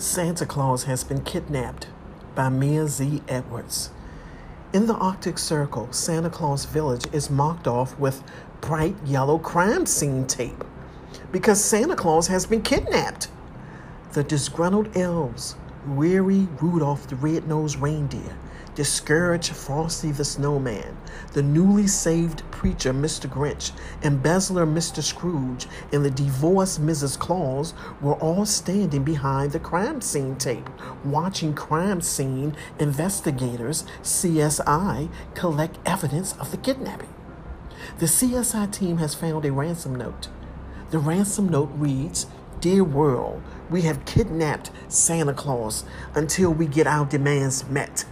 Santa Claus has been kidnapped by Mia Z. Edwards. In the Arctic Circle, Santa Claus Village is marked off with bright yellow crime scene tape because Santa Claus has been kidnapped. The disgruntled elves weary Rudolph the Red-Nosed Reindeer, discouraged Frosty the Snowman, the newly saved preacher Mr. Grinch, embezzler Mr. Scrooge, and the divorced Mrs. Claus were all standing behind the crime scene tape, watching crime scene investigators, CSI, collect evidence of the kidnapping. The CSI team has found a ransom note. The ransom note reads, "Dear world, we have kidnapped Santa Claus until we get our demands met.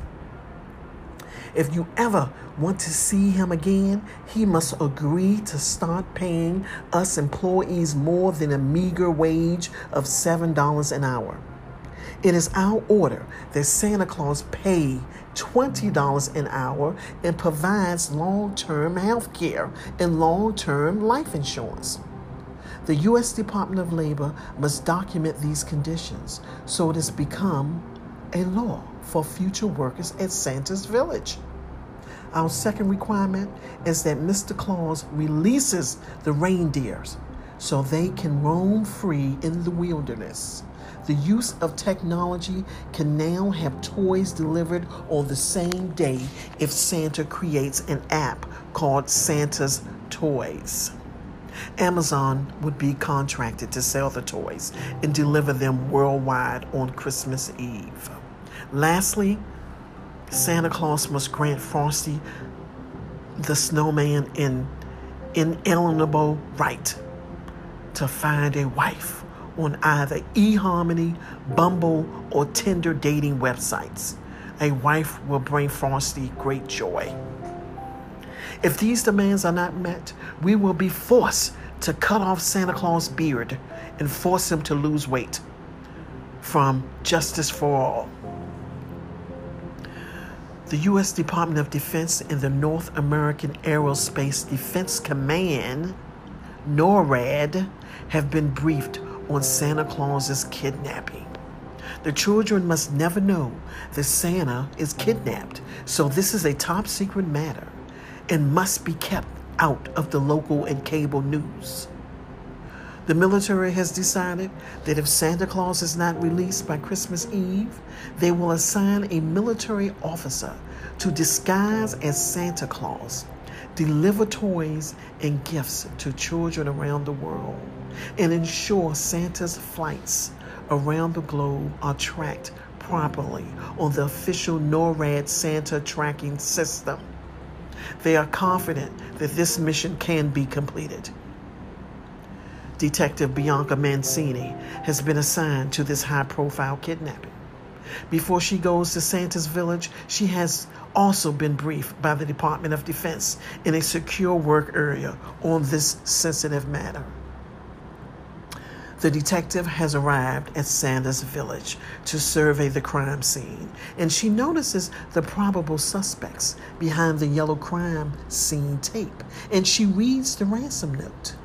If you ever want to see him again, he must agree to start paying us employees more than a meager wage of $7 an hour. It is our order that Santa Claus pay $20 an hour and provides long-term health care and long-term life insurance. The U.S. Department of Labor must document these conditions so it has become a law for future workers at Santa's Village. Our second requirement is that Mr. Claus releases the reindeers so they can roam free in the wilderness. The use of technology can now have toys delivered on the same day if Santa creates an app called Santa's Toys. Amazon would be contracted to sell the toys and deliver them worldwide on Christmas Eve. Lastly, Santa Claus must grant Frosty the Snowman an inalienable right to find a wife on either eHarmony, Bumble, or Tinder dating websites. A wife will bring Frosty great joy. If these demands are not met, we will be forced to cut off Santa Claus' beard and force him to lose weight." From Justice for All. The U.S. Department of Defense and the North American Aerospace Defense Command, NORAD, have been briefed on Santa Claus's kidnapping. The children must never know that Santa is kidnapped, so this is a top secret matter and must be kept out of the local and cable news. The military has decided that if Santa Claus is not released by Christmas Eve, they will assign a military officer to disguise as Santa Claus, deliver toys and gifts to children around the world, and ensure Santa's flights around the globe are tracked properly on the official NORAD Santa tracking system. They are confident that this mission can be completed. Detective Bianca Mancini has been assigned to this high-profile kidnapping. Before she goes to Santa's Village, she has also been briefed by the Department of Defense in a secure work area on this sensitive matter. The detective has arrived at Santa's Village to survey the crime scene, and she notices the probable suspects behind the yellow crime scene tape, and she reads the ransom note.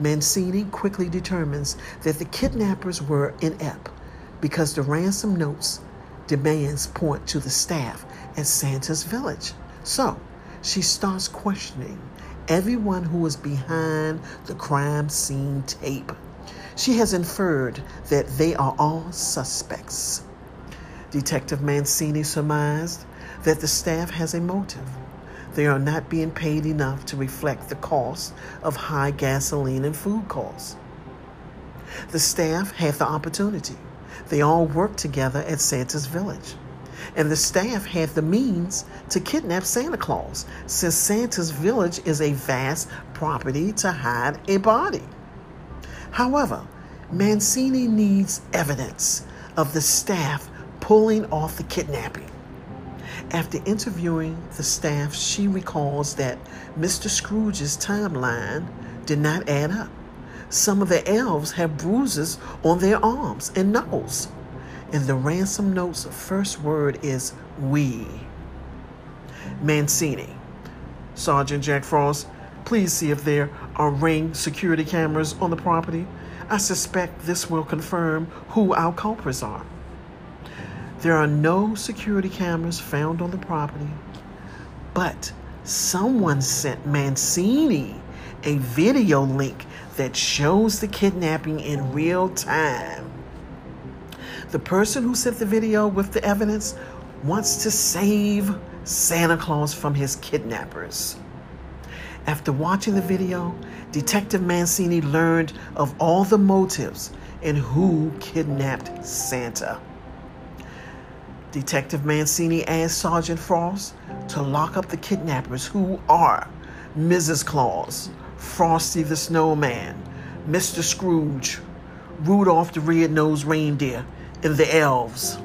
Mancini quickly determines that the kidnappers were inept because the ransom note's demands point to the staff at Santa's Village. So she starts questioning everyone who was behind the crime scene tape. She has inferred that they are all suspects. Detective Mancini surmised that the staff has a motive. They are not being paid enough to reflect the cost of high gasoline and food costs. The staff had the opportunity. They all worked together at Santa's Village. And the staff had the means to kidnap Santa Claus, since Santa's Village is a vast property to hide a body. However, Mancini needs evidence of the staff pulling off the kidnapping. After interviewing the staff, she recalls that Mr. Scrooge's timeline did not add up. Some of the elves have bruises on their arms and knuckles, and the ransom note's first word is "we." Mancini, Sergeant Jack Frost, Please see if there are Ring security cameras on the property. I suspect this will confirm who our culprits are. There are no security cameras found on the property, but someone sent Mancini a video link that shows the kidnapping in real time. The person who sent the video with the evidence wants to save Santa Claus from his kidnappers. After watching the video, Detective Mancini learned of all the motives and who kidnapped Santa. Detective Mancini asked Sergeant Frost to lock up the kidnappers, who are Mrs. Claus, Frosty the Snowman, Mr. Scrooge, Rudolph the Red-Nosed Reindeer, and the elves.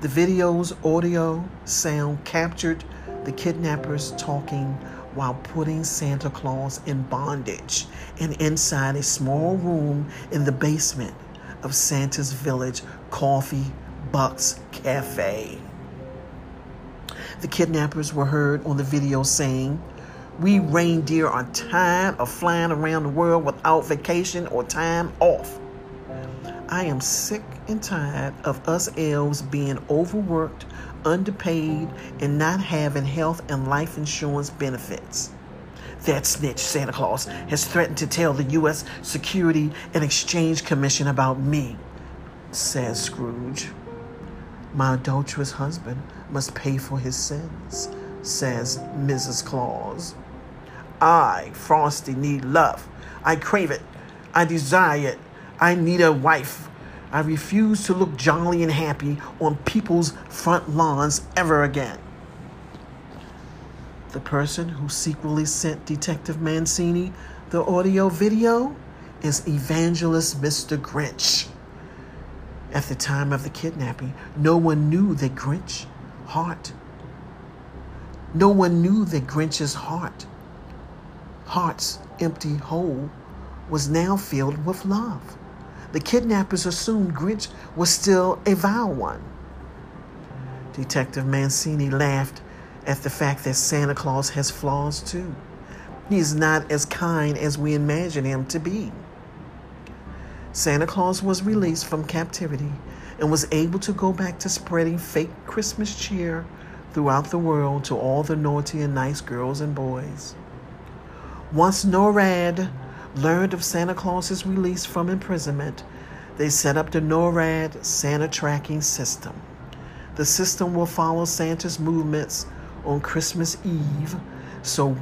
The video's audio sound captured the kidnappers talking while putting Santa Claus in bondage and inside a small room in the basement of Santa's Village Coffee Bucks Cafe. The kidnappers were heard on the video saying, "We reindeer are tired of flying around the world without vacation or time off. I am sick and tired of us elves being overworked, underpaid, and not having health and life insurance benefits. That snitch Santa Claus has threatened to tell the U.S. Security and Exchange Commission about me," says Scrooge. "My adulterous husband must pay for his sins," says Mrs. Claus. "I, Frosty, need love. I crave it. I desire it. I need a wife. I refuse to look jolly and happy on people's front lawns ever again." The person who secretly sent Detective Mancini the audio video is evangelist Mr. Grinch. At the time of the kidnapping, no one knew that Grinch's heart's empty hole was now filled with love. The kidnappers assumed Grinch was still a vile one. Detective Mancini laughed at the fact that Santa Claus has flaws too. He is not as kind as we imagine him to be. Santa Claus was released from captivity and was able to go back to spreading fake Christmas cheer throughout the world to all the naughty and nice girls and boys. Once NORAD learned of Santa Claus's release from imprisonment, they set up the NORAD Santa tracking system. The system will follow Santa's movements on Christmas Eve, so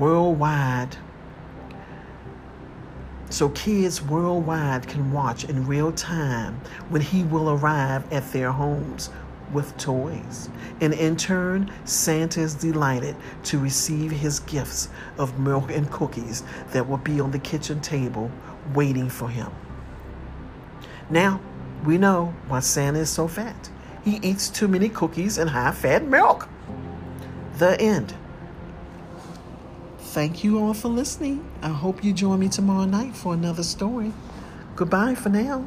kids worldwide can watch in real time when he will arrive at their homes with toys. And in turn, Santa is delighted to receive his gifts of milk and cookies that will be on the kitchen table waiting for him. Now, we know why Santa is so fat. He eats too many cookies and high-fat milk. The end. Thank you all for listening. I hope you join me tomorrow night for another story. Goodbye for now.